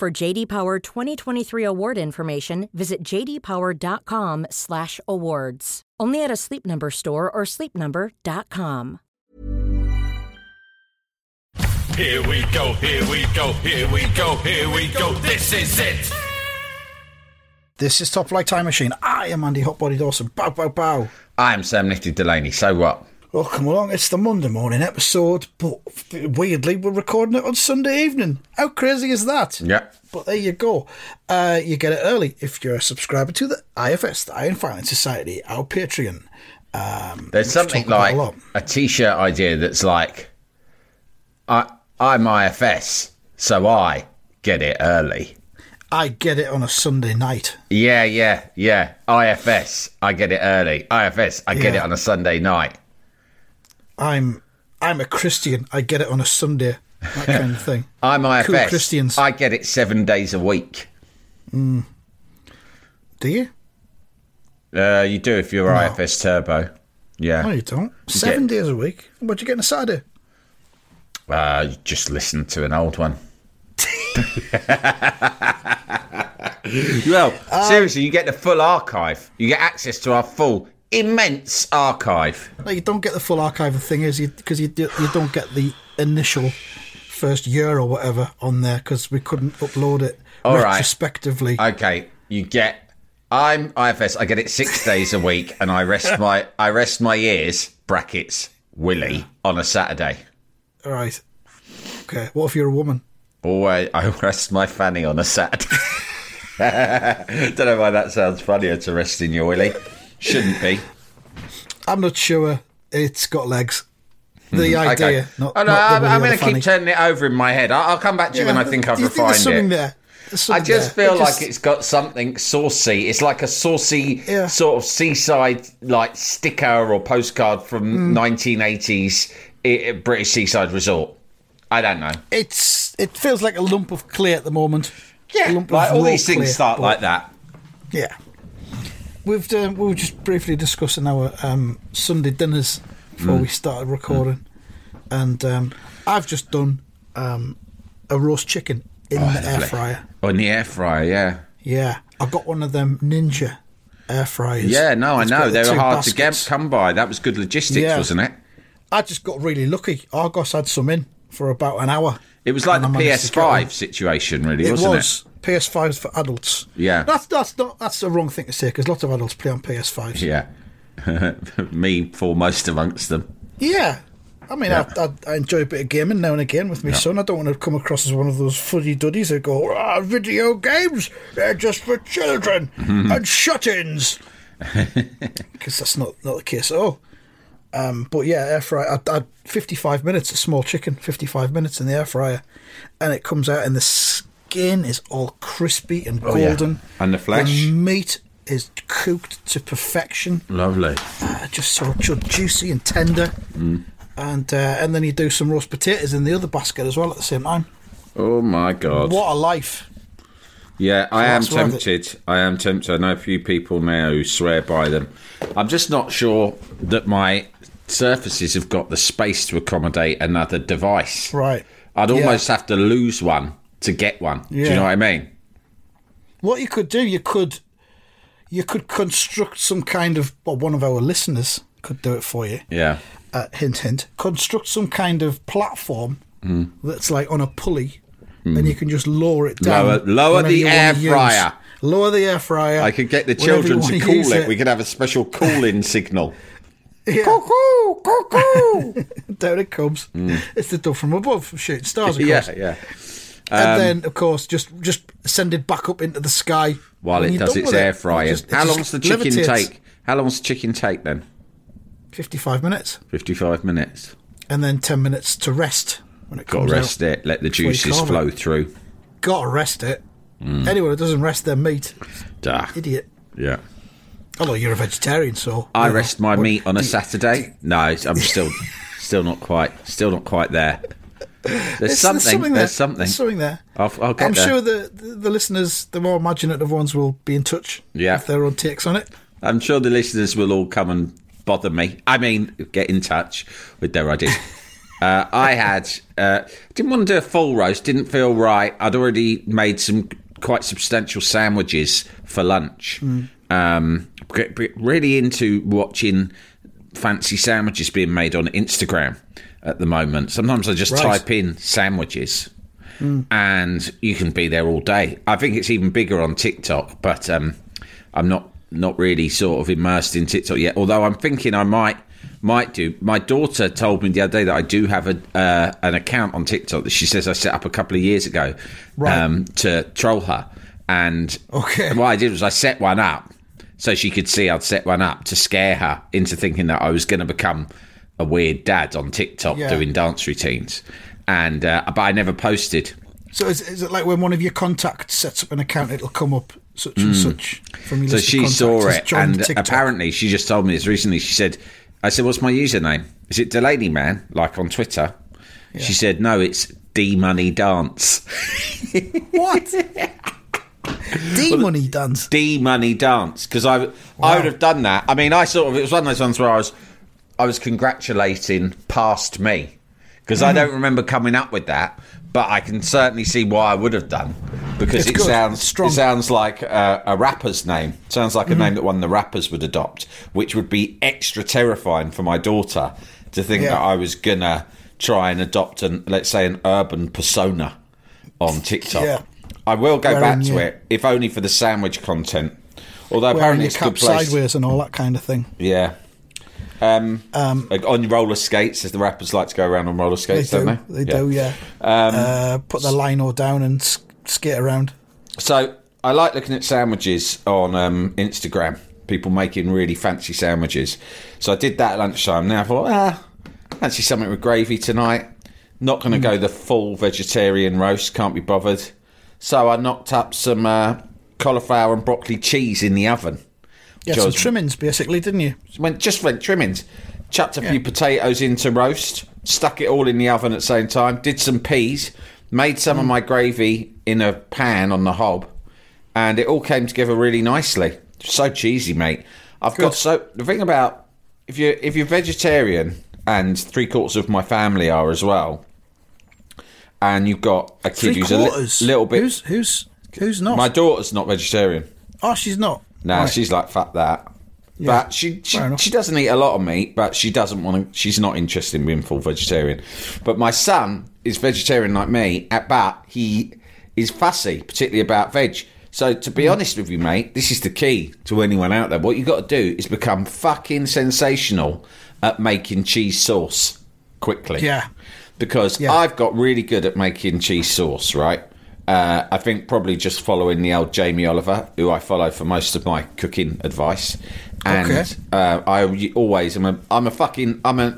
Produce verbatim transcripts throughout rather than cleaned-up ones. For J D. Power twenty twenty-three award information, visit j d power dot com slash awards. Only at a Sleep Number store or sleep number dot com. Here we go, here we go, here we go, here we go, this is it! This is Top Light Time Machine. I am Andy Hotbody Dawson. Bow, bow, bow. I am Sam Nifty Delaney. So what? Well, come along. It's the Monday morning episode, but weirdly, we're recording it on Sunday evening. How crazy is that? Yeah. But there you go. Uh, you get it early if you're a subscriber to the I F S, the Iron Filing Society, our Patreon. Um, There's something like a, a T-shirt idea that's like, I, I'm I F S, so I get it early. I get it on a Sunday night. Yeah, yeah, yeah. I F S, I get it early. I F S, I get yeah. it on a Sunday night. I'm I'm a Christian. I get it on a Sunday. That kind of thing. I'm I F S. Cool Christians. I get it seven days a week. Mm. Do you? Uh, you do if you're no. I F S Turbo. Yeah. No, you don't. You seven get... days a week. What do you get on a Saturday? Uh, you just listen to an old one. Well, um, seriously, you get the full archive. You get access to our full... immense archive. No, you don't get the full archive. The thing is, because you, you, you don't get the initial first year or whatever on there because we couldn't upload it All retrospectively. Right. Okay, you get. I'm I F S. I get it six days a week, and I rest my I rest my ears brackets Willie on a Saturday. All right. Okay. What if you're a woman? Always, I rest my fanny on a Saturday. Don't know why that sounds funnier to rest in your Willie. Shouldn't be. I'm not sure it's got legs. The mm, okay. idea. Not, oh, no, not I'm, I'm going to keep turning it over in my head. I'll, I'll come back to you yeah, when I think I've refined think there's something it. There. There's something I just there. feel it like just... it's got something saucy. It's like a saucy yeah. sort of seaside like sticker or postcard from mm. nineteen eighties it, British seaside resort. I don't know. It's It feels like a lump of clay at the moment. Yeah, like all these things clay, start but... like that. Yeah. We've done, we were just briefly discussing our um, Sunday dinners before mm. we started recording, mm. and um, I've just done um, a roast chicken in oh, the lovely. air fryer. Oh, in the air fryer, yeah. Yeah, I got one of them Ninja air fryers. Yeah, no, I know, they were hard baskets. to get, come by. That was good logistics, yeah. wasn't it? I just got really lucky. Argos had some in for about an hour. It was like the P S five situation, really, it wasn't was. it? P S fives for adults. Yeah, that's that's not that's the wrong thing to say because lots of adults play on P S fives. Yeah, me foremost amongst them. Yeah, I mean, yeah. I, I, I enjoy a bit of gaming now and again with my yeah. son. I don't want to come across as one of those fuddy duddies that go, ah, video games, they're just for children mm-hmm. and shut-ins, because that's not, not the case at all. Um, but yeah, air fryer. I, I, fifty-five minutes, a small chicken, fifty-five minutes in the air fryer, and it comes out in the. Skin is all crispy and golden, oh, yeah. and the flesh, the meat is cooked to perfection. Lovely, uh, just sort of juicy and tender, mm. and uh, and then you do some roast potatoes in the other basket as well at the same time. Oh my god! What a life! Yeah, so I am tempted. I am tempted. I know a few people now who swear by them. I'm just not sure that my surfaces have got the space to accommodate another device. Right, I'd almost yeah. have to lose one. To get one, yeah. do you know what I mean? What you could do, you could, you could construct some kind of. Well, one of our listeners could do it for you. Yeah. Uh, hint, hint. Construct some kind of platform mm. that's like on a pulley, mm. and you can just lower it down. Lower, lower the air fryer. Use. Lower the air fryer. I could get the children to call it. it. We could have a special call-in signal. Yeah. Cuckoo, cuckoo. Down it comes. Mm. It's the dove from above, shooting stars. Of course. yeah, yeah. And um, then, of course, just, just send it back up into the sky while it does its air frying. How long's the chicken take? How long's the chicken take then? Fifty-five minutes. Fifty-five minutes. And then ten minutes to rest when it comes out. Got to rest it. Let the juices flow through. Got to rest it. Mm. Anyone who doesn't rest their meat, Duh. idiot. Yeah. Although you're a vegetarian, so I no, rest my what, meat on a do, Saturday. Do, no, I'm still, still not quite, still not quite there. There's something, there's something. There. There's something. There's something there. I'll, I'll get I'm there. sure the, the the listeners, the more imaginative ones, will be in touch yeah. with their own takes on it. I'm sure the listeners will all come and bother me. I mean, get in touch with their ideas. uh, I had uh, didn't want to do a full roast. Didn't feel right. I'd already made some quite substantial sandwiches for lunch. Mm. Um, really into watching fancy sandwiches being made on Instagram. At the moment, sometimes I just right. type in sandwiches, mm. and you can be there all day. I think it's even bigger on TikTok, but um, I'm not not really sort of immersed in TikTok yet. Although I'm thinking I might might do. My daughter told me the other day that I do have a uh, an account on TikTok that she says I set up a couple of years ago right. um, to troll her. And okay. what I did was I set one up so she could see I'd set one up to scare her into thinking that I was going to become a weird dad on TikTok yeah. doing dance routines, and uh, but I never posted. So is, is it like when one of your contacts sets up an account, it'll come up such mm. and such from your so list she of saw it, and TikTok. Apparently she just told me this recently. She said, "I said, what's my username? Is it Delaney Man like on Twitter?" Yeah. She said, "No, it's D Money Dance." What? D Money Dance. D Money Dance because I wow. I would have done that. I mean, I sort of it was one of those ones where I was. I was congratulating past me because mm. I don't remember coming up with that, but I can certainly see why I would have done because it's it good. sounds strong. It sounds like a, a rapper's name. It sounds like a mm. name that one of the rappers would adopt, which would be extra terrifying for my daughter to think yeah. that I was gonna try and adopt an let's say an urban persona on TikTok. Yeah. I will go Wearing back to you. it, if only for the sandwich content. Although Wearing apparently it's a good place sideways and all that kind of thing. Yeah. Um, um, like on roller skates, as the rappers like to go around on roller skates, they do, don't they? They yeah. do, yeah. Um, uh, put the lino down and skate around. So I like looking at sandwiches on um, Instagram. People making really fancy sandwiches. So I did that at lunchtime. Now I thought, ah, fancy something with gravy tonight. Not going to mm. go the full vegetarian roast. Can't be bothered. So I knocked up some uh, cauliflower and broccoli cheese in the oven. Yeah, some trimmings, basically, didn't you? Went Just went trimmings. Chucked a yeah. few potatoes into roast, stuck it all in the oven at the same time, did some peas, made some mm. of my gravy in a pan on the hob, and it all came together really nicely. So cheesy, mate. I've Good. got so... The thing about... If you're, if you're vegetarian, and three-quarters of my family are as well, and you've got a kid who's a li- little bit... Who's, who's, who's not? My daughter's not vegetarian. Oh, she's not? No, nah, right. she's like, fuck that. Yeah, but she she, she doesn't eat a lot of meat, but she doesn't want to, she's not interested in being full vegetarian. But my son is vegetarian like me, but he is fussy, particularly about veg. So to be mm. honest with you, mate, this is the key to anyone out there. What you got to do is become fucking sensational at making cheese sauce quickly. Yeah. Because yeah. I've got really good at making cheese sauce, right? Uh, I think probably just following the old Jamie Oliver, who I follow for most of my cooking advice, and okay. uh, I always am a I'm a fucking I'm a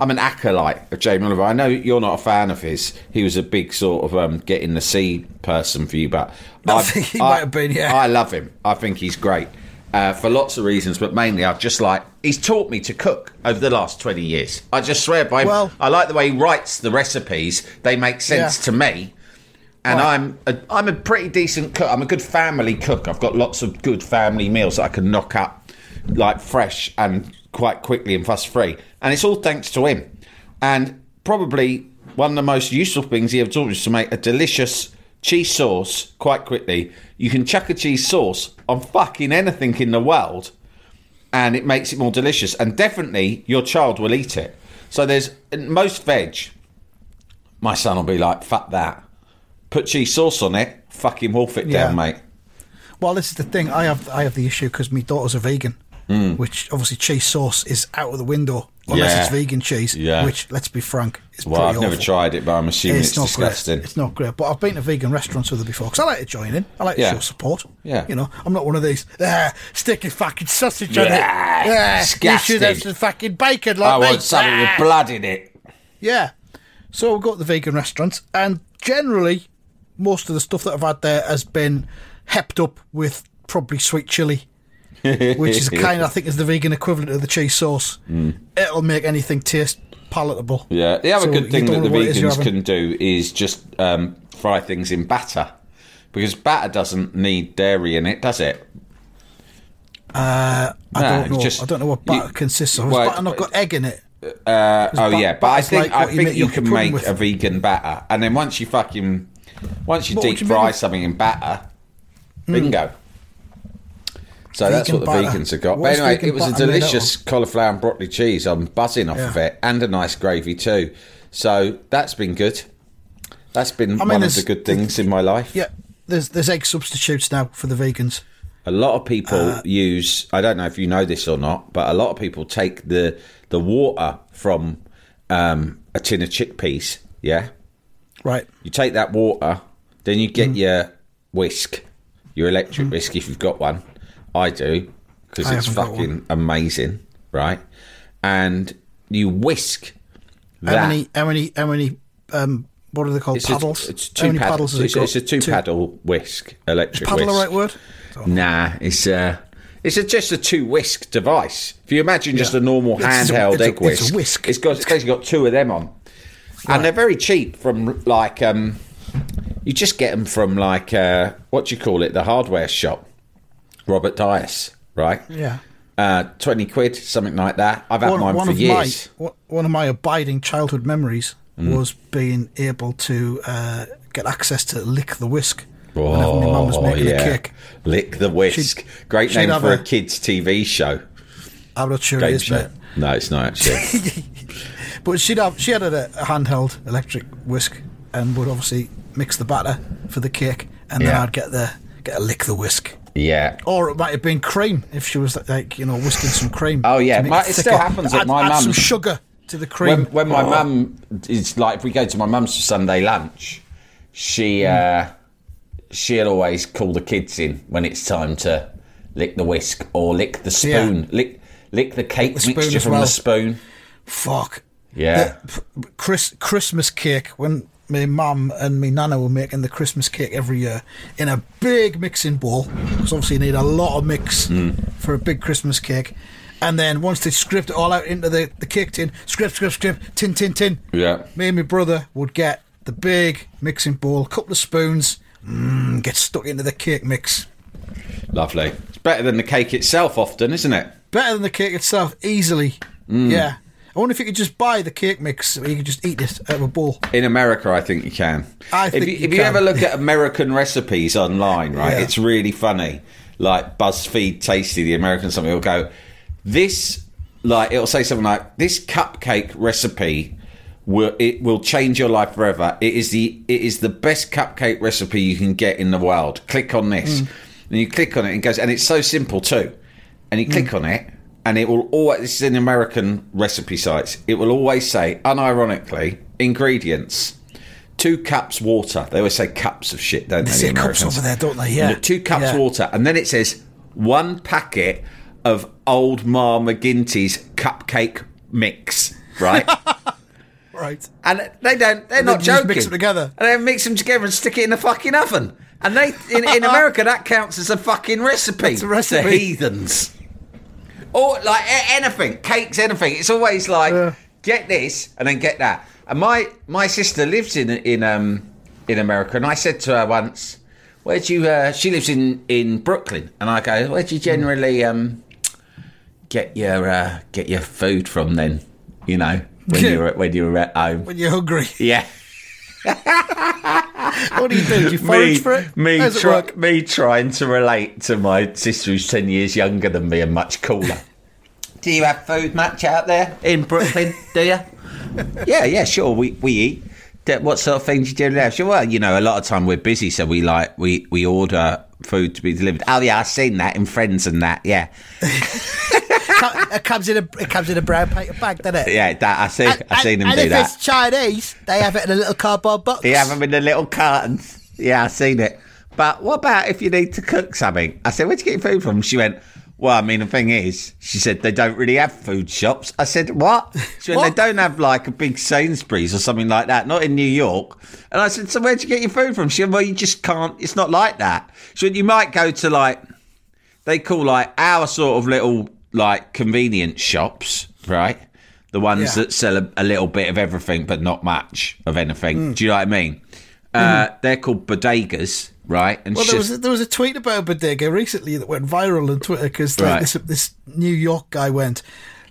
I'm an acolyte of Jamie Oliver. I know you're not a fan of his. He was a big sort of um, get in the sea person for you, but I, I think he I, might have been. Yeah, I love him. I think he's great uh, for lots of reasons, but mainly I've just like he's taught me to cook over the last twenty years. I just swear by him. Well, I like the way he writes the recipes; they make sense yeah. to me. And right. I'm a, I'm a pretty decent cook. I'm a good family cook. I've got lots of good family meals that I can knock up, like fresh and quite quickly and fuss free. And it's all thanks to him. And probably one of the most useful things he ever taught me is to make a delicious cheese sauce quite quickly. You can chuck a cheese sauce on fucking anything in the world, and it makes it more delicious. And definitely your child will eat it. So there's most veg. My son will be like, fuck that. Put cheese sauce on it, fucking wolf it yeah. down, mate. Well, this is the thing. I have I have the issue because my daughter's a vegan, mm. which obviously cheese sauce is out of the window unless yeah. it's vegan cheese, yeah. which, let's be frank, is well, pretty I've awful. never tried it, but I'm assuming it's, it's not disgusting. Great. It's not great, but I've been to vegan restaurants with her before because I like to join in. I like yeah. to show support. Yeah. You know, I'm not one of these, ah, stick your fucking sausage yeah. on it. Ah, disgusting. You should have some fucking bacon like I me. I want something ah. with blood in it. Yeah. So we go to the vegan restaurants and generally... most of the stuff that I've had there has been hepped up with probably sweet chilli, which is kind, I think, is the vegan equivalent of the cheese sauce. Mm. It'll make anything taste palatable. Yeah, the other so good thing that the vegans can do is just um, fry things in batter, because batter doesn't need dairy in it, does it? Uh, I no, don't know. Just, I don't know what batter you, consists of. Has well, batter not got egg in it? Uh, oh bat, yeah, but I think like I think you, make, you can make with. a vegan batter, and then once you fucking once you what deep you fry mean? something in batter, mm. bingo. So vegan that's what the batter. vegans have got. What but anyway, it was a delicious cauliflower and broccoli cheese. I'm buzzing off yeah. of it, and a nice gravy too. So that's been good. That's been I mean, one of the good things in my life. Yeah, there's there's egg substitutes now for the vegans. A lot of people uh, use, I don't know if you know this or not, but a lot of people take the the water from um, a tin of chickpeas, yeah? Right. You take that water, then you get mm. your whisk, your electric mm. whisk if you've got one. I do, because it's fucking amazing, right? And you whisk that. How many, how many, how many um, what are they called, it's paddles? A, it's two how many paddle, paddles it's, it's a two-paddle two. whisk, electric whisk. Is paddle the right word? Nah, it's a, it's a, just a two-whisk device. If you imagine just yeah. a normal handheld egg whisk. It's a whisk. It's got, it's basically got two of them on. Right. And they're very cheap from, like, um, you just get them from, like, uh, what do you call it, the hardware shop. Robert Dias, right? Yeah. Uh, twenty quid, something like that. I've had one, mine one for years. My, one of my abiding childhood memories mm. was being able to uh, get access to Lick the Whisk. Oh, my mum was making yeah. a cake. Lick the Whisk. She'd, Great she'd name for a, a kids' T V show. I'm not sure Game it is, mate. No, it's not actually. But she'd have, she had a, a handheld electric whisk and would obviously mix the batter for the cake, and yeah. then I'd get the get a Lick the Whisk. Yeah. Or it might have been cream if she was like, you know, whisking some cream. Oh, yeah. It, it still happens at my mum's. Add some sugar to the cream. When, when my oh. mum is like, if we go to my mum's for Sunday lunch, she, mm. uh, she'll always call the kids in when it's time to lick the whisk or lick the spoon. Yeah. Lick lick the cake lick the mixture from well. the spoon. Fuck. Yeah. The, Chris, Christmas cake, when my mum and my nana were making the Christmas cake every year in a big mixing bowl, because obviously you need a lot of mix mm. for a big Christmas cake. And then once they scraped it all out into the, the cake tin, scrape, scrape, scrape, tin, tin, tin. Yeah. Me and my brother would get the big mixing bowl, a couple of spoons, mmm, get stuck into the cake mix. Lovely. It's better than the cake itself often, isn't it? Better than the cake itself, easily. Mm. Yeah. I wonder if you could just buy the cake mix or you could just eat it out of a bowl. In America, I think you can. I think if you, you, if can. you ever look at American recipes online, right, yeah. it's really funny. Like BuzzFeed Tasty, the American something, will go, this, like, it'll say something like, this cupcake recipe will it will change your life forever. It is the it is the best cupcake recipe you can get in the world. Click on this. Mm. And you click on it and it goes, and it's so simple too. And you mm. click on it. And it will always, this is in American recipe sites, it will always say, unironically, ingredients, two cups water. They always say cups of shit, don't they? They say cups over there, don't they? Yeah. Two cups yeah. water. And then it says one packet of Old Ma McGinty's cupcake mix, right? Right. And they don't, they're and not they joking. They mix them together. And they mix them together and stick it in the fucking oven. And they, in, in America, that counts as a fucking recipe. It's a recipe. The heathens. Or, like, anything. Cakes, anything. It's always like, yeah. get this and then get that. And my, my sister lives in in um in America, and I said to her once, where do you... Uh, she lives in, in Brooklyn. And I go, where do you generally um get your uh, get your food from then? You know, when you're, when you're at home. When you're hungry. Yeah. What do you do? Do you forage me, for it? Me, How's it try, work? me trying to relate to my sister who's ten years younger than me and much cooler. Do you have food much out there in Brooklyn? Do you? Yeah, yeah, sure. We we eat. What sort of things you do now? Sure, well, you know, a lot of time we're busy, so we like we, we order food to be delivered. Oh yeah, I've seen that in Friends and that. Yeah. It comes in a it comes in a brown paper bag, doesn't it? Yeah, that I see. And, I've seen them do that. And if it's Chinese, they have it in a little cardboard box. They have them in the little cartons. Yeah, I've seen it. But what about if you need to cook something? I said, where'd you get your food from? She went, well, I mean, the thing is, she said, they don't really have food shops. I said, what? She went, what? They don't have like a big Sainsbury's or something like that, not in New York. And I said, so where'd you get your food from? She went, well, you just can't, it's not like that. She went, you might go to like, they call like our sort of little like convenience shops, right? The ones yeah. that sell a, a little bit of everything, but not much of anything. Mm. Do you know what I mean? Uh, mm. They're called bodegas, right? And well, there was, a, there was a tweet about a bodega recently that went viral on Twitter because right. this, this New York guy went,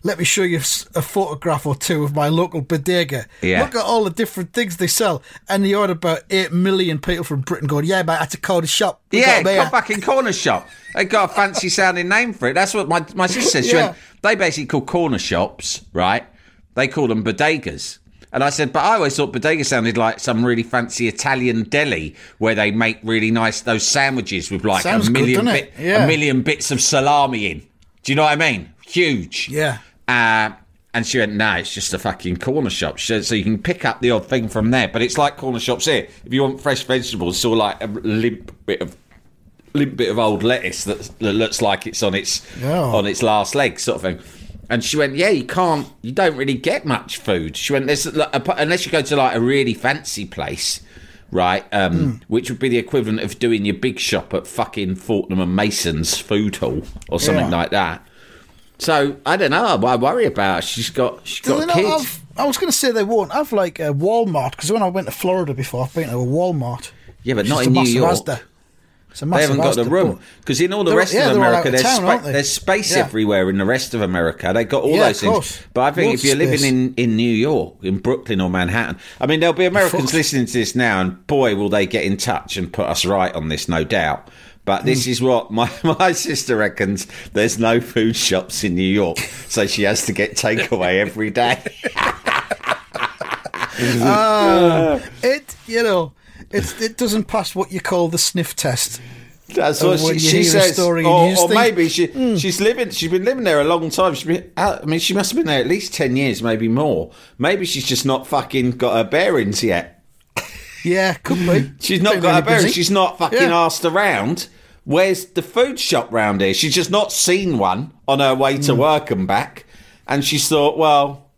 let me show you a photograph or two of my local bodega. Yeah. Look at all the different things they sell. And you had about eight million people from Britain going, yeah, mate, that's a corner shop. We yeah, got a fucking corner shop. They got a fancy sounding name for it. That's what my, my sister says. She yeah. went, they basically call corner shops, right? They call them bodegas. And I said, but I always thought bodega sounded like some really fancy Italian deli where they make really nice those sandwiches with like a million, good, bit, yeah. a million bits of salami in. Do you know what I mean? Huge. Yeah. Uh, and she went, no, it's just a fucking corner shop. Said, so you can pick up the odd thing from there. But it's like corner shops here. If you want fresh vegetables, it's all like a limp bit of limp bit of old lettuce that, that looks like it's on its oh. on its last leg sort of thing. And she went, yeah, you can't, you don't really get much food. She went, there's, unless you go to like a really fancy place, right, um, mm. which would be the equivalent of doing your big shop at fucking Fortnum and Mason's food hall or something yeah. like that. So, I don't know, I worry about her. She's got, she's got a kid. Have, I was going to say they won't have like a Walmart, because when I went to Florida before, I've been to a Walmart. Yeah, but not in New York. Asda. It's a massive they haven't got Asda, the room because in all the rest yeah, of America of there's, town, spa- there's space yeah. everywhere in the rest of America. They got all yeah, those things course. But I think World if you're space. living in, in New York, in Brooklyn or Manhattan, I mean there'll be Americans listening to this now and boy will they get in touch and put us right on this, no doubt. But this mm. is what my, my sister reckons. There's no food shops in New York, so she has to get takeaway every day. uh, it you know It's, it doesn't pass what you call the sniff test. That's what she, she says. Story or or think, maybe she mm. she's living. She's been living there a long time. She's been, I mean, she must have been there at least ten years, maybe more. Maybe she's just not fucking got her bearings yet. Yeah, could be. she's could not be got really her bearings. Busy. She's not fucking yeah. asked around. Where's the food shop round here? She's just not seen one on her way to mm. work and back. And she's thought, well,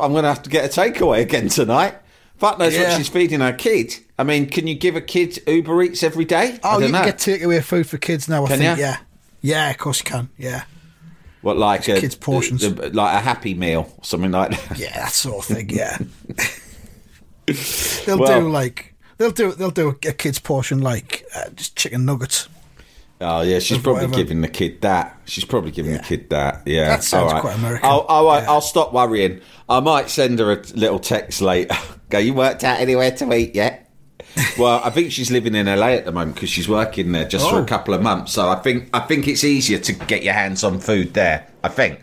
I'm going to have to get a takeaway again tonight. Fuck knows yeah. what she's feeding her kid. I mean, can you give a kid Uber Eats every day? Oh, I don't you can know. get takeaway food for kids now, I can think, you? yeah. Yeah, of course you can, yeah. What, like it's a... kids' portions. A, a, like a Happy Meal, or something like that. Yeah, that sort of thing, yeah. they'll well, do, like... They'll do They'll do a kid's portion, like, uh, just chicken nuggets. Oh, yeah, she's probably whatever. giving the kid that. She's probably giving yeah. the kid that, yeah. That sounds right. quite American. I'll, I'll, yeah. I'll stop worrying. I might send her a little text later. Go, you worked out anywhere to eat yet? Well, I think she's living in L A at the moment because she's working there just oh. for a couple of months. So I think I think it's easier to get your hands on food there, I think.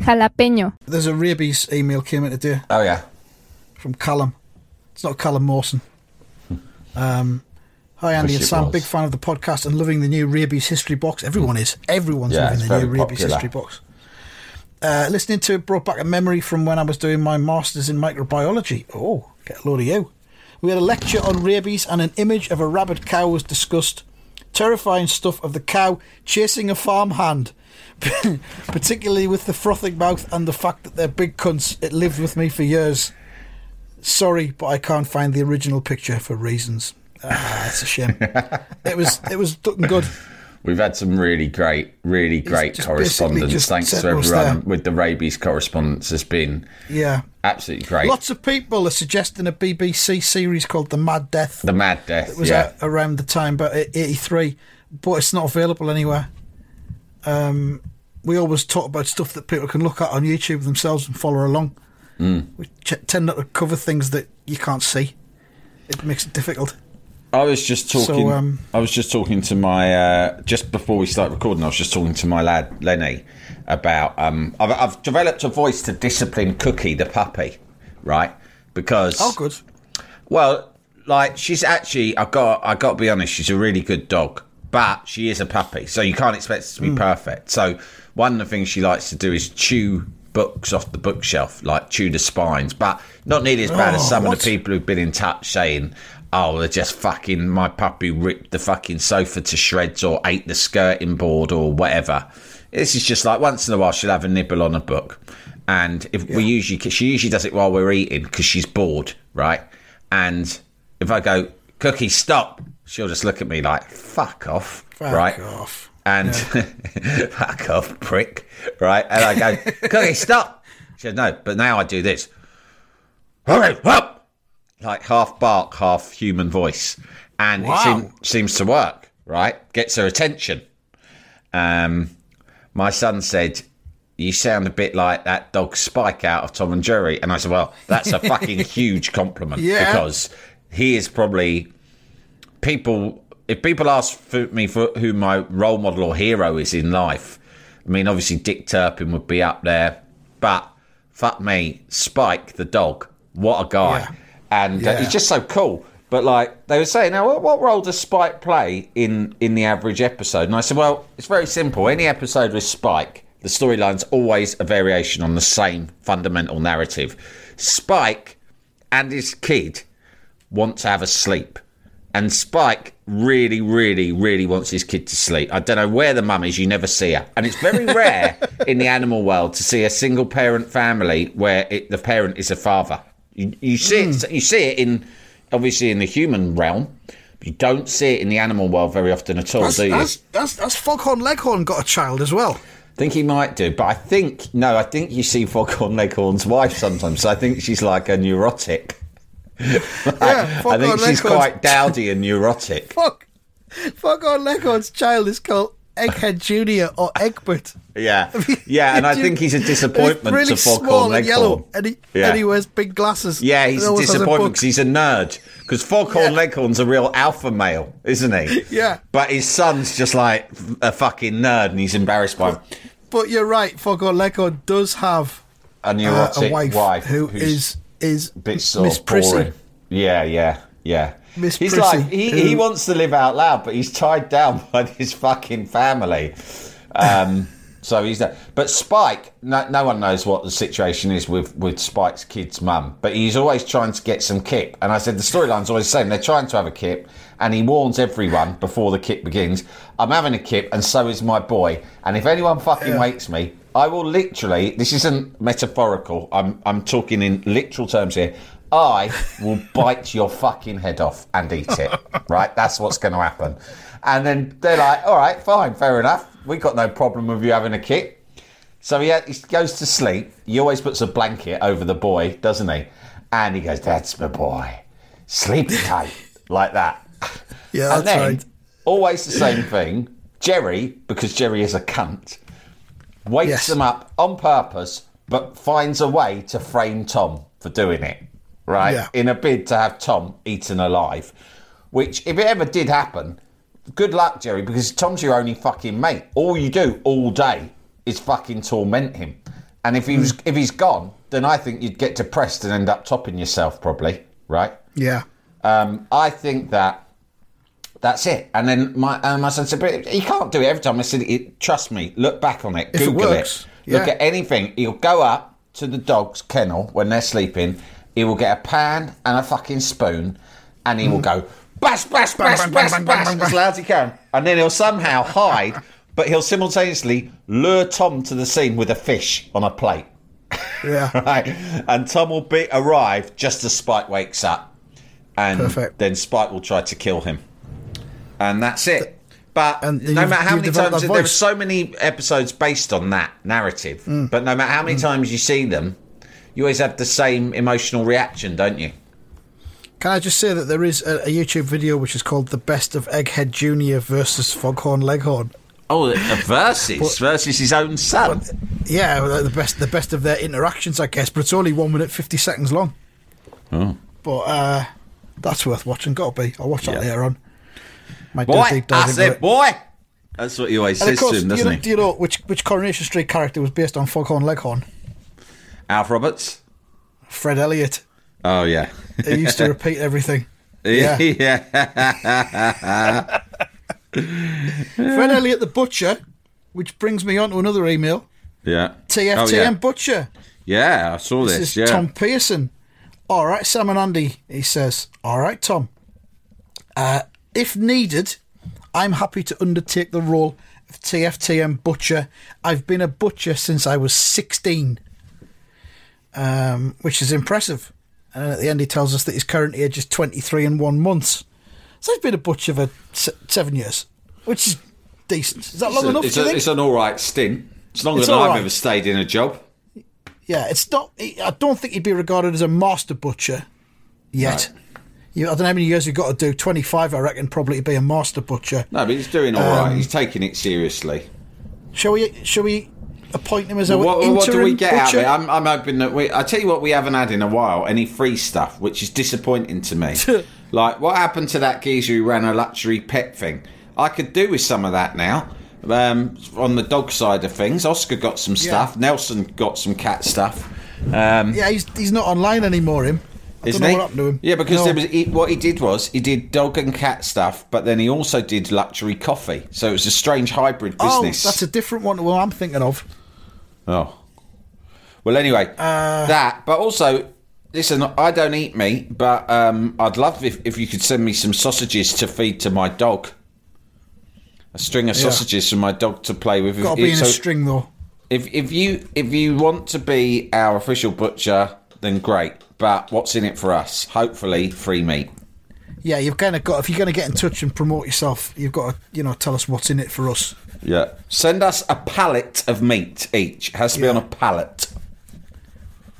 Jalapeño. There's a rabies email came in today. Oh, yeah. From Callum. It's not Callum Mawson. Um, hi, Andy and Sam. Was. Big fan of the podcast and loving the new rabies history box. Everyone is. Everyone's yeah, loving the new popular. rabies history box. Uh, listening to it brought back a memory from when I was doing my master's in microbiology. Oh, get a load of you. We had a lecture on rabies and an image of a rabid cow was discussed. Terrifying stuff of the cow chasing a farmhand. Particularly with the frothing mouth and the fact that they're big cunts. It lived with me for years. Sorry, but I can't find the original picture for reasons. Ah, it's a shame. It was it was looking good. We've had some really great, really great correspondence. Thanks to everyone there. With the rabies correspondence has been yeah absolutely great. Lots of people are suggesting a B B C series called The Mad Death. The Mad Death. It was yeah. out around the time, but eighty-three, but it's not available anywhere. Um, we always talk about stuff that people can look at on YouTube themselves and follow along. Mm. We ch- tend not to cover things that you can't see. It makes it difficult. I was just talking. So, um, I was just talking to my uh, just before we start recording. I was just talking to my lad Lenny about. Um, I've, I've developed a voice to discipline Cookie the puppy, right? Because oh, good. Well, like she's actually. I got. I got to be honest. She's a really good dog, but she is a puppy, so you can't expect it to be mm. perfect. So one of the things she likes to do is chew books off the bookshelf, like chew the spines, but not nearly as bad oh, as some what? of the people who've been in touch saying, oh, they're just fucking, my puppy ripped the fucking sofa to shreds or ate the skirting board or whatever. This is just like once in a while she'll have a nibble on a book, and if yeah. we usually she usually does it while we're eating because she's bored, right? And if I go, Cookie, stop, she'll just look at me like fuck off, fuck right off. And yeah. fuck off, prick, right? And I go, Cookie, stop. She said, no, but now I do this. Hurry up! Like half bark, half human voice. And wow. it seem, seems to work, right? Gets her attention. Um, my son said, you sound a bit like that dog Spike out of Tom and Jerry. And I said, well, that's a fucking huge compliment yeah. because he is probably people... If people ask for me for who my role model or hero is in life, I mean, obviously Dick Turpin would be up there, but fuck me, Spike the dog, what a guy. Yeah. And yeah. Uh, he's just so cool. But like they were saying, now what, what role does Spike play in, in the average episode? And I said, well, it's very simple. Any episode with Spike, the storyline's always a variation on the same fundamental narrative. Spike and his kid want to have a sleep. And Spike really, really, really wants his kid to sleep. I don't know where the mum is. You never see her. And it's very rare in the animal world to see a single parent family where it, the parent is a father. You, you see it, you see it in, obviously, in the human realm. But you don't see it in the animal world very often at all, that's, do you? That's, that's, that's Foghorn Leghorn got a child as well. I think he might do. But I think, no, I think you see Foghorn Leghorn's wife sometimes. So I think she's like a neurotic. Like, yeah, I think she's quite dowdy and neurotic. Fuck, Foghorn Leghorn's child is called Egghead Junior or Egbert. Yeah, yeah, and I think he's a disappointment really to Foghorn Leghorn. And yellow, and, he, yeah. and he wears big glasses. Yeah, he's a disappointment because he's a nerd. Because Foghorn yeah. Leghorn's a real alpha male, isn't he? Yeah. But his son's just like a fucking nerd, and he's embarrassed by him. But, but you're right, Foghorn Leghorn does have a neurotic uh, a wife, wife who is. Is bit sort Miss of Prissy. Yeah, yeah, yeah. Miss Prissy. He's like, he, he wants to live out loud, but he's tied down by his fucking family. Um, so he's there. But Spike, no, no one knows what the situation is with, with Spike's kid's mum, but he's always trying to get some kip. And I said, the storyline's always the same. They're trying to have a kip, and he warns everyone before the kip begins, I'm having a kip, and so is my boy. And if anyone fucking yeah. wakes me, I will literally, this isn't metaphorical, I'm I'm talking in literal terms here, I will bite your fucking head off and eat it, right? That's what's going to happen. And then they're like, all right, fine, fair enough. We've got no problem with you having a kip. So he, he goes to sleep. He always puts a blanket over the boy, doesn't he? And he goes, that's my boy. sleep tight, like that. Yeah, that's and then, right. Always the same thing. Jerry, because Jerry is a cunt, wakes yes. them up on purpose, but finds a way to frame Tom for doing it, right? Yeah. In a bid to have Tom eaten alive, which, if it ever did happen, good luck, Jerry, because Tom's your only fucking mate. All you do all day is fucking torment him. And if he was, mm. if he's gone, then I think you'd get depressed and end up topping yourself probably, right? Yeah. Um, I think that that's it. And then my um, I said, but he can't do it every time. I said, it, trust me, look back on it, if Google it. Works, it. Yeah. Look at anything. He'll go up to the dog's kennel when they're sleeping. He will get a pan and a fucking spoon and he mm. will go, bash, bash, bash, bang, bash, bang, bang, bash, bang, bang, bash, as loud as he can. And then he'll somehow hide, but he'll simultaneously lure Tom to the scene with a fish on a plate. Yeah. Right? And Tom will be arrive just as Spike wakes up. And Perfect. Then Spike will try to kill him. And that's it. But and no matter how many times, there are so many episodes based on that narrative, mm. but no matter how many mm. times you see them, you always have the same emotional reaction, don't you? Can I just say that there is a, a YouTube video which is called The Best of Egghead Junior versus Foghorn Leghorn. Oh, a versus? but, versus his own son? But, yeah, the best the best of their interactions, I guess, but it's only one minute fifty seconds long. Oh. But uh, that's worth watching. Got to be. I'll watch that yeah. later on. My boy, that's it, boy. That's what he always and says course, to him, doesn't do you know, he? Do you know which, which Coronation Street character was based on Foghorn Leghorn? Alf Roberts? Fred Elliott. Oh, yeah. He used to repeat everything. Yeah. yeah. Fred Elliott the Butcher, which brings me on to another email. Yeah. T F T M oh, yeah. Butcher. Yeah, I saw this. This is yeah. Tom Pearson. All right, Sam and Andy, he says. All right, Tom. Uh... If needed, I'm happy to undertake the role of T F T M butcher. I've been a butcher since I was sixteen, um, which is impressive. And at the end, he tells us that his current age is twenty-three and one month. So he's been a butcher for se- seven years, which is decent. Is that long it's enough, a, it's, do you a, think? It's an all right stint. It's longer it's than I've right. ever stayed in a job. Yeah, it's not. I don't think he'd be regarded as a master butcher yet. Right. You, I don't know how many years you've got to do. twenty-five, I reckon, probably to be a master butcher. No, but he's doing all um, right. He's taking it seriously. Shall we Shall we appoint him as well, our what, interim butcher? What do we get butcher? out of it? I'm, I'm hoping that we... I tell you what we haven't had in a while, any free stuff, which is disappointing to me. Like, what happened to that geezer who ran a luxury pet thing? I could do with some of that now. Um, on the dog side of things, Oscar got some stuff. Yeah. Nelson got some cat stuff. Um, yeah, he's he's not online anymore, him. I Isn't don't know he? What happened to him. Yeah, because no. there was, he, what he did was he did dog and cat stuff, but then he also did luxury coffee. So it was a strange hybrid business. Oh, that's a different one to what I'm thinking of. Oh. Well, anyway, uh, that. But also, listen, I don't eat meat, but um, I'd love if, if you could send me some sausages to feed to my dog. A string of yeah. sausages for my dog to play with. Got to be in so a string, though. If if you if you want to be our official butcher, then great. But what's in it for us? Hopefully, free meat. Yeah, you've kind of got. If you're going to get in touch and promote yourself, you've got to, you know, tell us what's in it for us. Yeah, send us a pallet of meat each. It has to yeah. be on a pallet.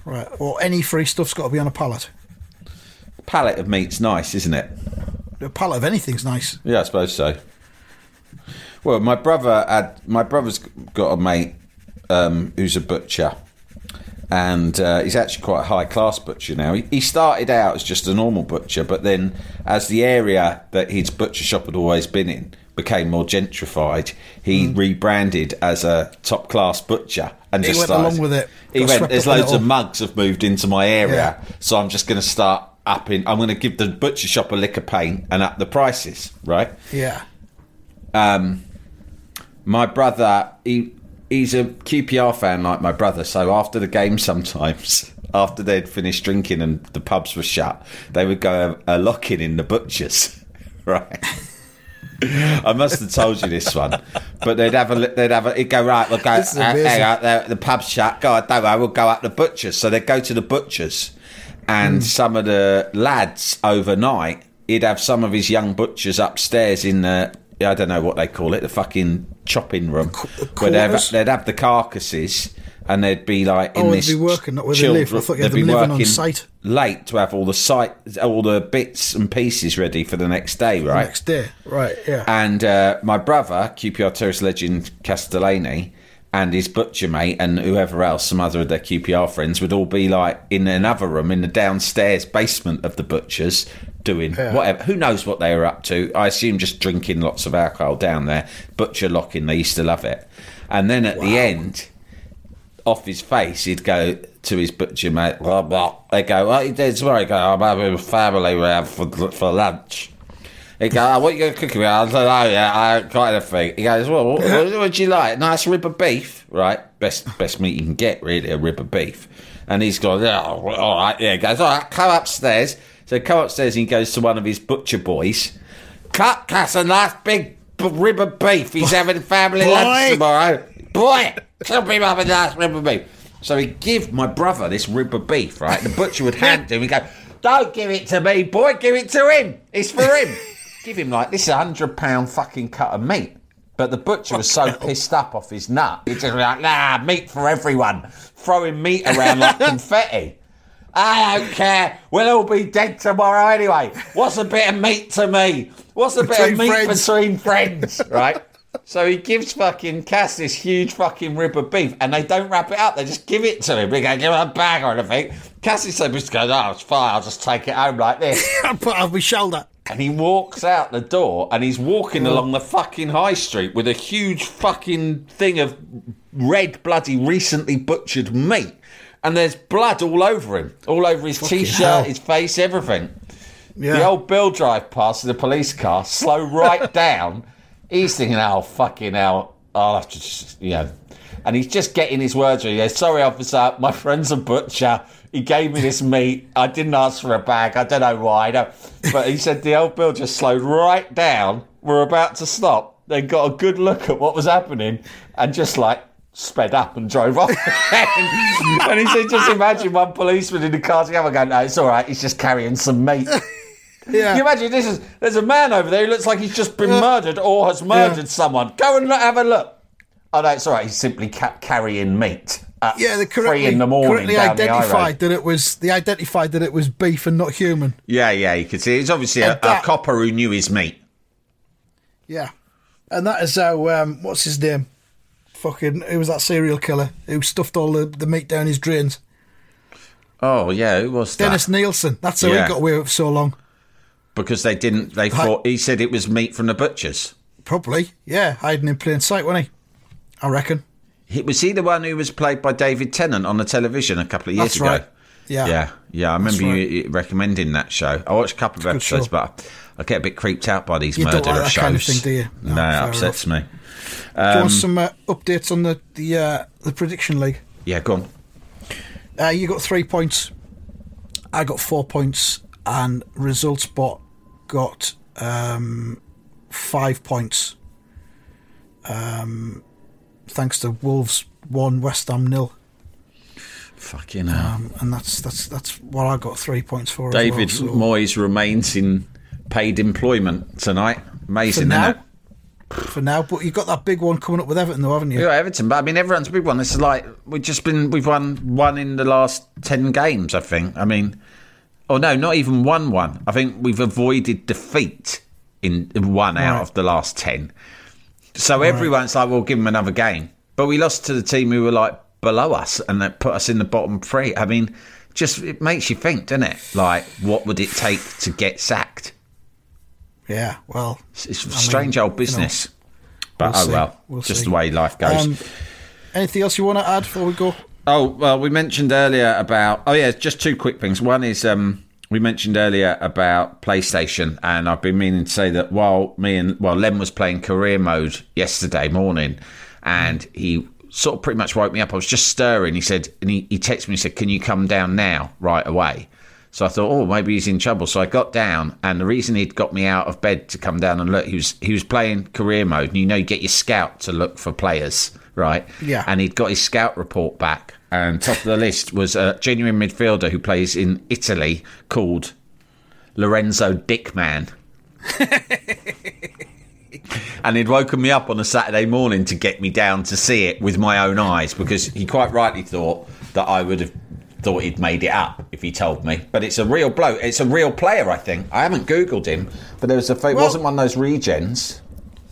Right, or any free stuff's got to be on a pallet. A pallet of meat's nice, isn't it? A pallet of anything's nice. Yeah, I suppose so. Well, my brother had. My brother's got a mate um, who's a butcher. And uh, he's actually quite a high-class butcher now. He, he started out as just a normal butcher, but then as the area that his butcher shop had always been in became more gentrified, he mm. rebranded as a top-class butcher. And he just went started, along with it. He went, there's loads of mugs have moved into my area, yeah. so I'm just going to start upping. I'm going to give the butcher shop a lick of paint and up the prices, right? Yeah. Um, my brother, he... He's a Q P R fan like my brother, so after the game sometimes, after they'd finished drinking and the pubs were shut, they would go a, a lock-in in the butchers, right? I must have told you this one, but they'd have a, they'd have a, he'd go, right, we'll go, uh, hang out, the, the pub's shut, go, I don't know, we'll go up the butchers. So they'd go to the butchers, and mm. some of the lads overnight, he'd have some of his young butchers upstairs in the, I don't know what they call it, the fucking chopping room, the where they'd have, they'd have the carcasses and they'd be like in oh, this. They'd be working, not where children, they live. I thought you had them living on site. Late to have all the site, all the bits and pieces ready for the next day, for right? The next day, right? Yeah. And uh, my brother, Q P R terrorist legend Castellani, and his butcher mate and whoever else, some other of their Q P R friends, would all be like in another room in the downstairs basement of the butcher's doing yeah. whatever. Who knows what they were up to? I assume just drinking lots of alcohol down there. Butcher locking, they used to love it. And then at wow. the end, off his face, he'd go to his butcher mate, blah, blah. They'd go, oh, he did tomorrow. He'd go, I'm having a family round for, for lunch. He goes, oh, what are you going to cook with? I don't know, yeah, I haven't got anything. He goes, well, what, what, what do you like? Nice rib of beef, right? Best best meat you can get, really, a rib of beef. And he's gone, oh, all right, yeah. He goes, all right, come upstairs. So he comes upstairs and he goes to one of his butcher boys. Cut, cut a nice big rib of beef. He's having family Boy. lunch tomorrow. Boy, tell me about a nice rib of beef. So he'd give my brother this rib of beef, right? The butcher would hand him. He'd go, don't give it to me, boy. Give it to him. It's for him. Give him like this one hundred pound fucking cut of meat. But the butcher was so pissed up off his nut. He'd just be like, nah, meat for everyone. Throwing meat around like confetti. I don't care. We'll all be dead tomorrow anyway. What's a bit of meat to me? What's a bit between of meat friends. between friends? Right? So he gives fucking Cass this huge fucking rib of beef and they don't wrap it up. They just give it to him. They go, give him a bag or anything. Cassie said, just goes, oh, it's fine. I'll just take it home like this. I'll put it on my shoulder. And he walks out the door and he's walking along the fucking high street with a huge fucking thing of red, bloody, recently butchered meat. And there's blood all over him, all over his fucking T-shirt, hell. his face, everything. Yeah. The old Bill drive past in the police car, slow right down. He's thinking, oh, fucking hell, I'll have to just, you know. And he's just getting his words ready. He goes, sorry, officer, my friend's a butcher. He gave me this meat. I didn't ask for a bag. I don't know why. No. But he said the old Bill just slowed right down. We're about to stop. They got a good look at what was happening and just like sped up and drove off. And he said, just imagine one policeman in the car together going, no, it's all right. He's just carrying some meat. Yeah. Can you imagine this is, there's a man over there who looks like he's just been yeah. murdered or has murdered yeah. someone. Go and have a look. Oh, no, it's all right. He simply kept carrying meat at yeah, the three in the morning. Correctly down identified the that it was they identified that it was beef and not human. Yeah, yeah, you could see it's obviously a, that, a copper who knew his meat. Yeah, and that is how um, what's his name? Fucking, who was that serial killer who stuffed all the, the meat down his drains? Oh yeah, who was that? Dennis Nielsen. That's how yeah. he got away with so long because they didn't. They I, thought he said it was meat from the butchers. Probably, yeah, hiding in plain sight, wasn't he? I reckon. He, was he the one who was played by David Tennant on the television a couple of years That's ago? Right. Yeah. Yeah. Yeah. I remember right. you recommending that show. I watched a couple it's of episodes, but I get a bit creeped out by these you murderer don't like that shows. Kind of thing, do you? No, no, it upsets enough. me. Um, do you want some uh, updates on the the, uh, the prediction league? Yeah, go on. Uh, you got three points. I got four points, and ResultSpot got um, five points. Um. Thanks to Wolves one, West Ham nil. Fucking hell. Um, and that's that's that's what I got three points for. David as well, so. Moyes remains in paid employment tonight. Amazing, for isn't now, it? For now, but you've got that big one coming up with Everton, though, haven't you? Yeah, Everton. But I mean, everyone's a big one. It's like we've just been we've won one in the last ten games. I think. I mean, oh no, not even one one. I think we've avoided defeat in one right. out of the last ten. So All everyone's right. like, we'll give them another game. But we lost to the team who were like below us and that put us in the bottom three. I mean, just it makes you think, doesn't it? Like, what would it take to get sacked? Yeah, well. It's, it's strange mean, old business. You know, but we'll oh see. well, we'll just see. the way life goes. Um, anything else you want to add before we go? Oh, well, we mentioned earlier about... Oh, yeah, just two quick things. One is... um We mentioned earlier about PlayStation, and I've been meaning to say that while me and well Len was playing career mode yesterday morning, and he sort of pretty much woke me up. I was just stirring. He said, and he, he texted me and said, "Can you come down now, right away?" So I thought, "Oh, maybe he's in trouble." So I got down, and the reason he'd got me out of bed to come down and look, he was he was playing career mode, and you know, you get your scout to look for players, right? Yeah. And he'd got his scout report back. And top of the list was a genuine midfielder who plays in Italy called Lorenzo Dickman. and he'd woken me up on a Saturday morning to get me down to see it with my own eyes, because he quite rightly thought that I would have thought he'd made it up if he told me. But it's a real bloke. It's a real player, I think. I haven't Googled him, but there was a. It well, wasn't one of those regens.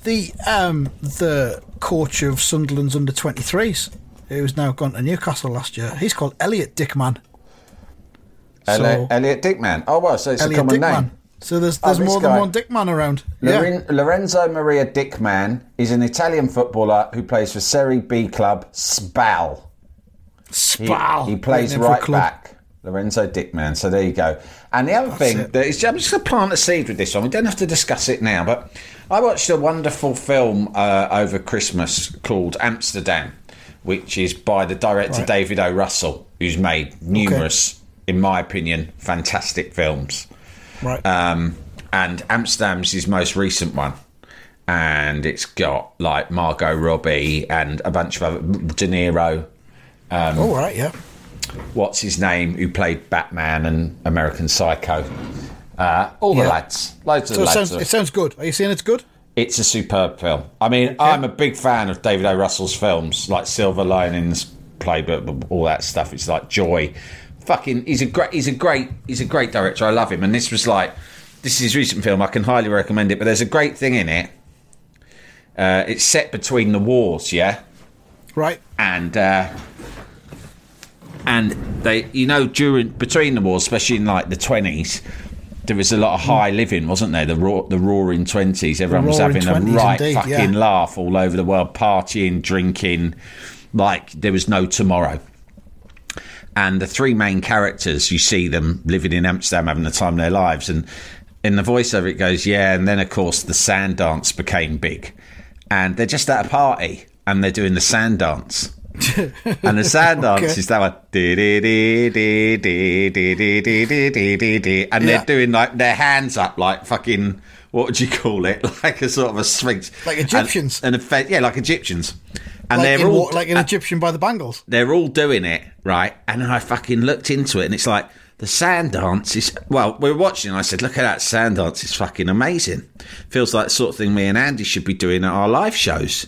The um, the coach of Sunderland's under twenty-threes, who's now gone to Newcastle last year, he's called Elliot Dickman. Elliot, so, Elliot Dickman. Oh, well, so it's Elliot a common Dickman. Name. So there's there's oh, more guy. than one Dickman around. Loren- yeah. Lorenzo Maria Dickman is an Italian footballer who plays for Serie B club Spal. Spal. He, he plays right back. Lorenzo Dickman. So there you go. And the other That's thing it. that is, I'm just going to plant a seed with this one. We don't have to discuss it now, but I watched a wonderful film uh, over Christmas called Amsterdam, which is by the director right. David O. Russell, who's made numerous, okay. in my opinion, fantastic films. Right. Um, and Amsterdam's his most recent one. And it's got like Margot Robbie and a bunch of other, De Niro. Um, All right, yeah. What's his name? Who played Batman and American Psycho? Uh, all the yeah. lads, loads of so the it lads. Sounds, it sounds good. Are you saying it's good? It's a superb film. I mean, yeah. I'm a big fan of David O. Russell's films, like Silver Linings Playbook, all that stuff. It's like Joy. Fucking, he's a great, he's a great, he's a great director. I love him. And this was like, this is his recent film. I can highly recommend it. But there's a great thing in it. Uh, it's set between the wars, yeah, right, and. Uh, And they, you know, during between the wars, especially in like the twenties, there was a lot of high living, wasn't there? The raw, the roaring twenties, everyone was having a right indeed, fucking yeah. laugh all over the world, partying, drinking, like there was no tomorrow. And the three main characters, you see them living in Amsterdam, having the time of their lives. And in the voiceover, it goes, yeah. And then, of course, the sand dance became big, and they're just at a party and they're doing the sand dance. And the sand dance okay. is that one, and they're yeah. doing like their hands up, like fucking, what would you call it? Like a sort of a sphinx, like Egyptians, and, and a, yeah, like Egyptians, and like they're in, all like an Egyptian by the bangles. They're all doing it, right? And then I fucking looked into it, and it's like the sand dance is. Well, we were watching, and I said, "Look at that sand dance! It's fucking amazing. Feels like the sort of thing me and Andy should be doing at our live shows."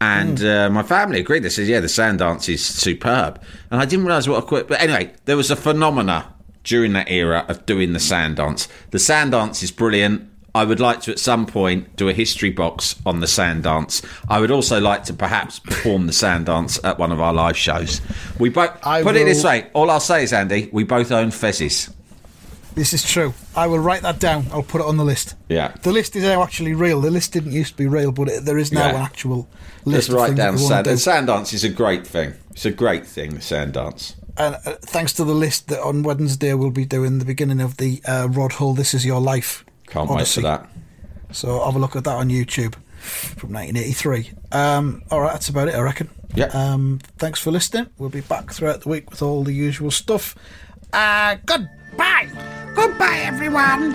And uh, my family agreed. They said, yeah, the sand dance is superb. And I didn't realise what a quick... But anyway, there was a phenomena during that era of doing the sand dance. The sand dance is brilliant. I would like to, at some point, do a history box on the sand dance. I would also like to perhaps perform the sand dance at one of our live shows. We both... I put will... it this way. All I'll say is, Andy, we both own fezzes. This is true. I will write that down. I'll put it on the list. Yeah. The list is now actually real. The list didn't used to be real, but it, there is now yeah. an actual list. Just write down sand. Do. And sand dance is a great thing. It's a great thing, the sand dance. And uh, thanks to the list that on Wednesday we'll be doing the beginning of the uh, Rod Hull This Is Your Life. Can't Odyssey. Wait for that. So have a look at that on YouTube from nineteen eighty-three. Um, all right, that's about it, I reckon. Yeah. Um, thanks for listening. We'll be back throughout the week with all the usual stuff. Uh, good. Bye. Goodbye, everyone.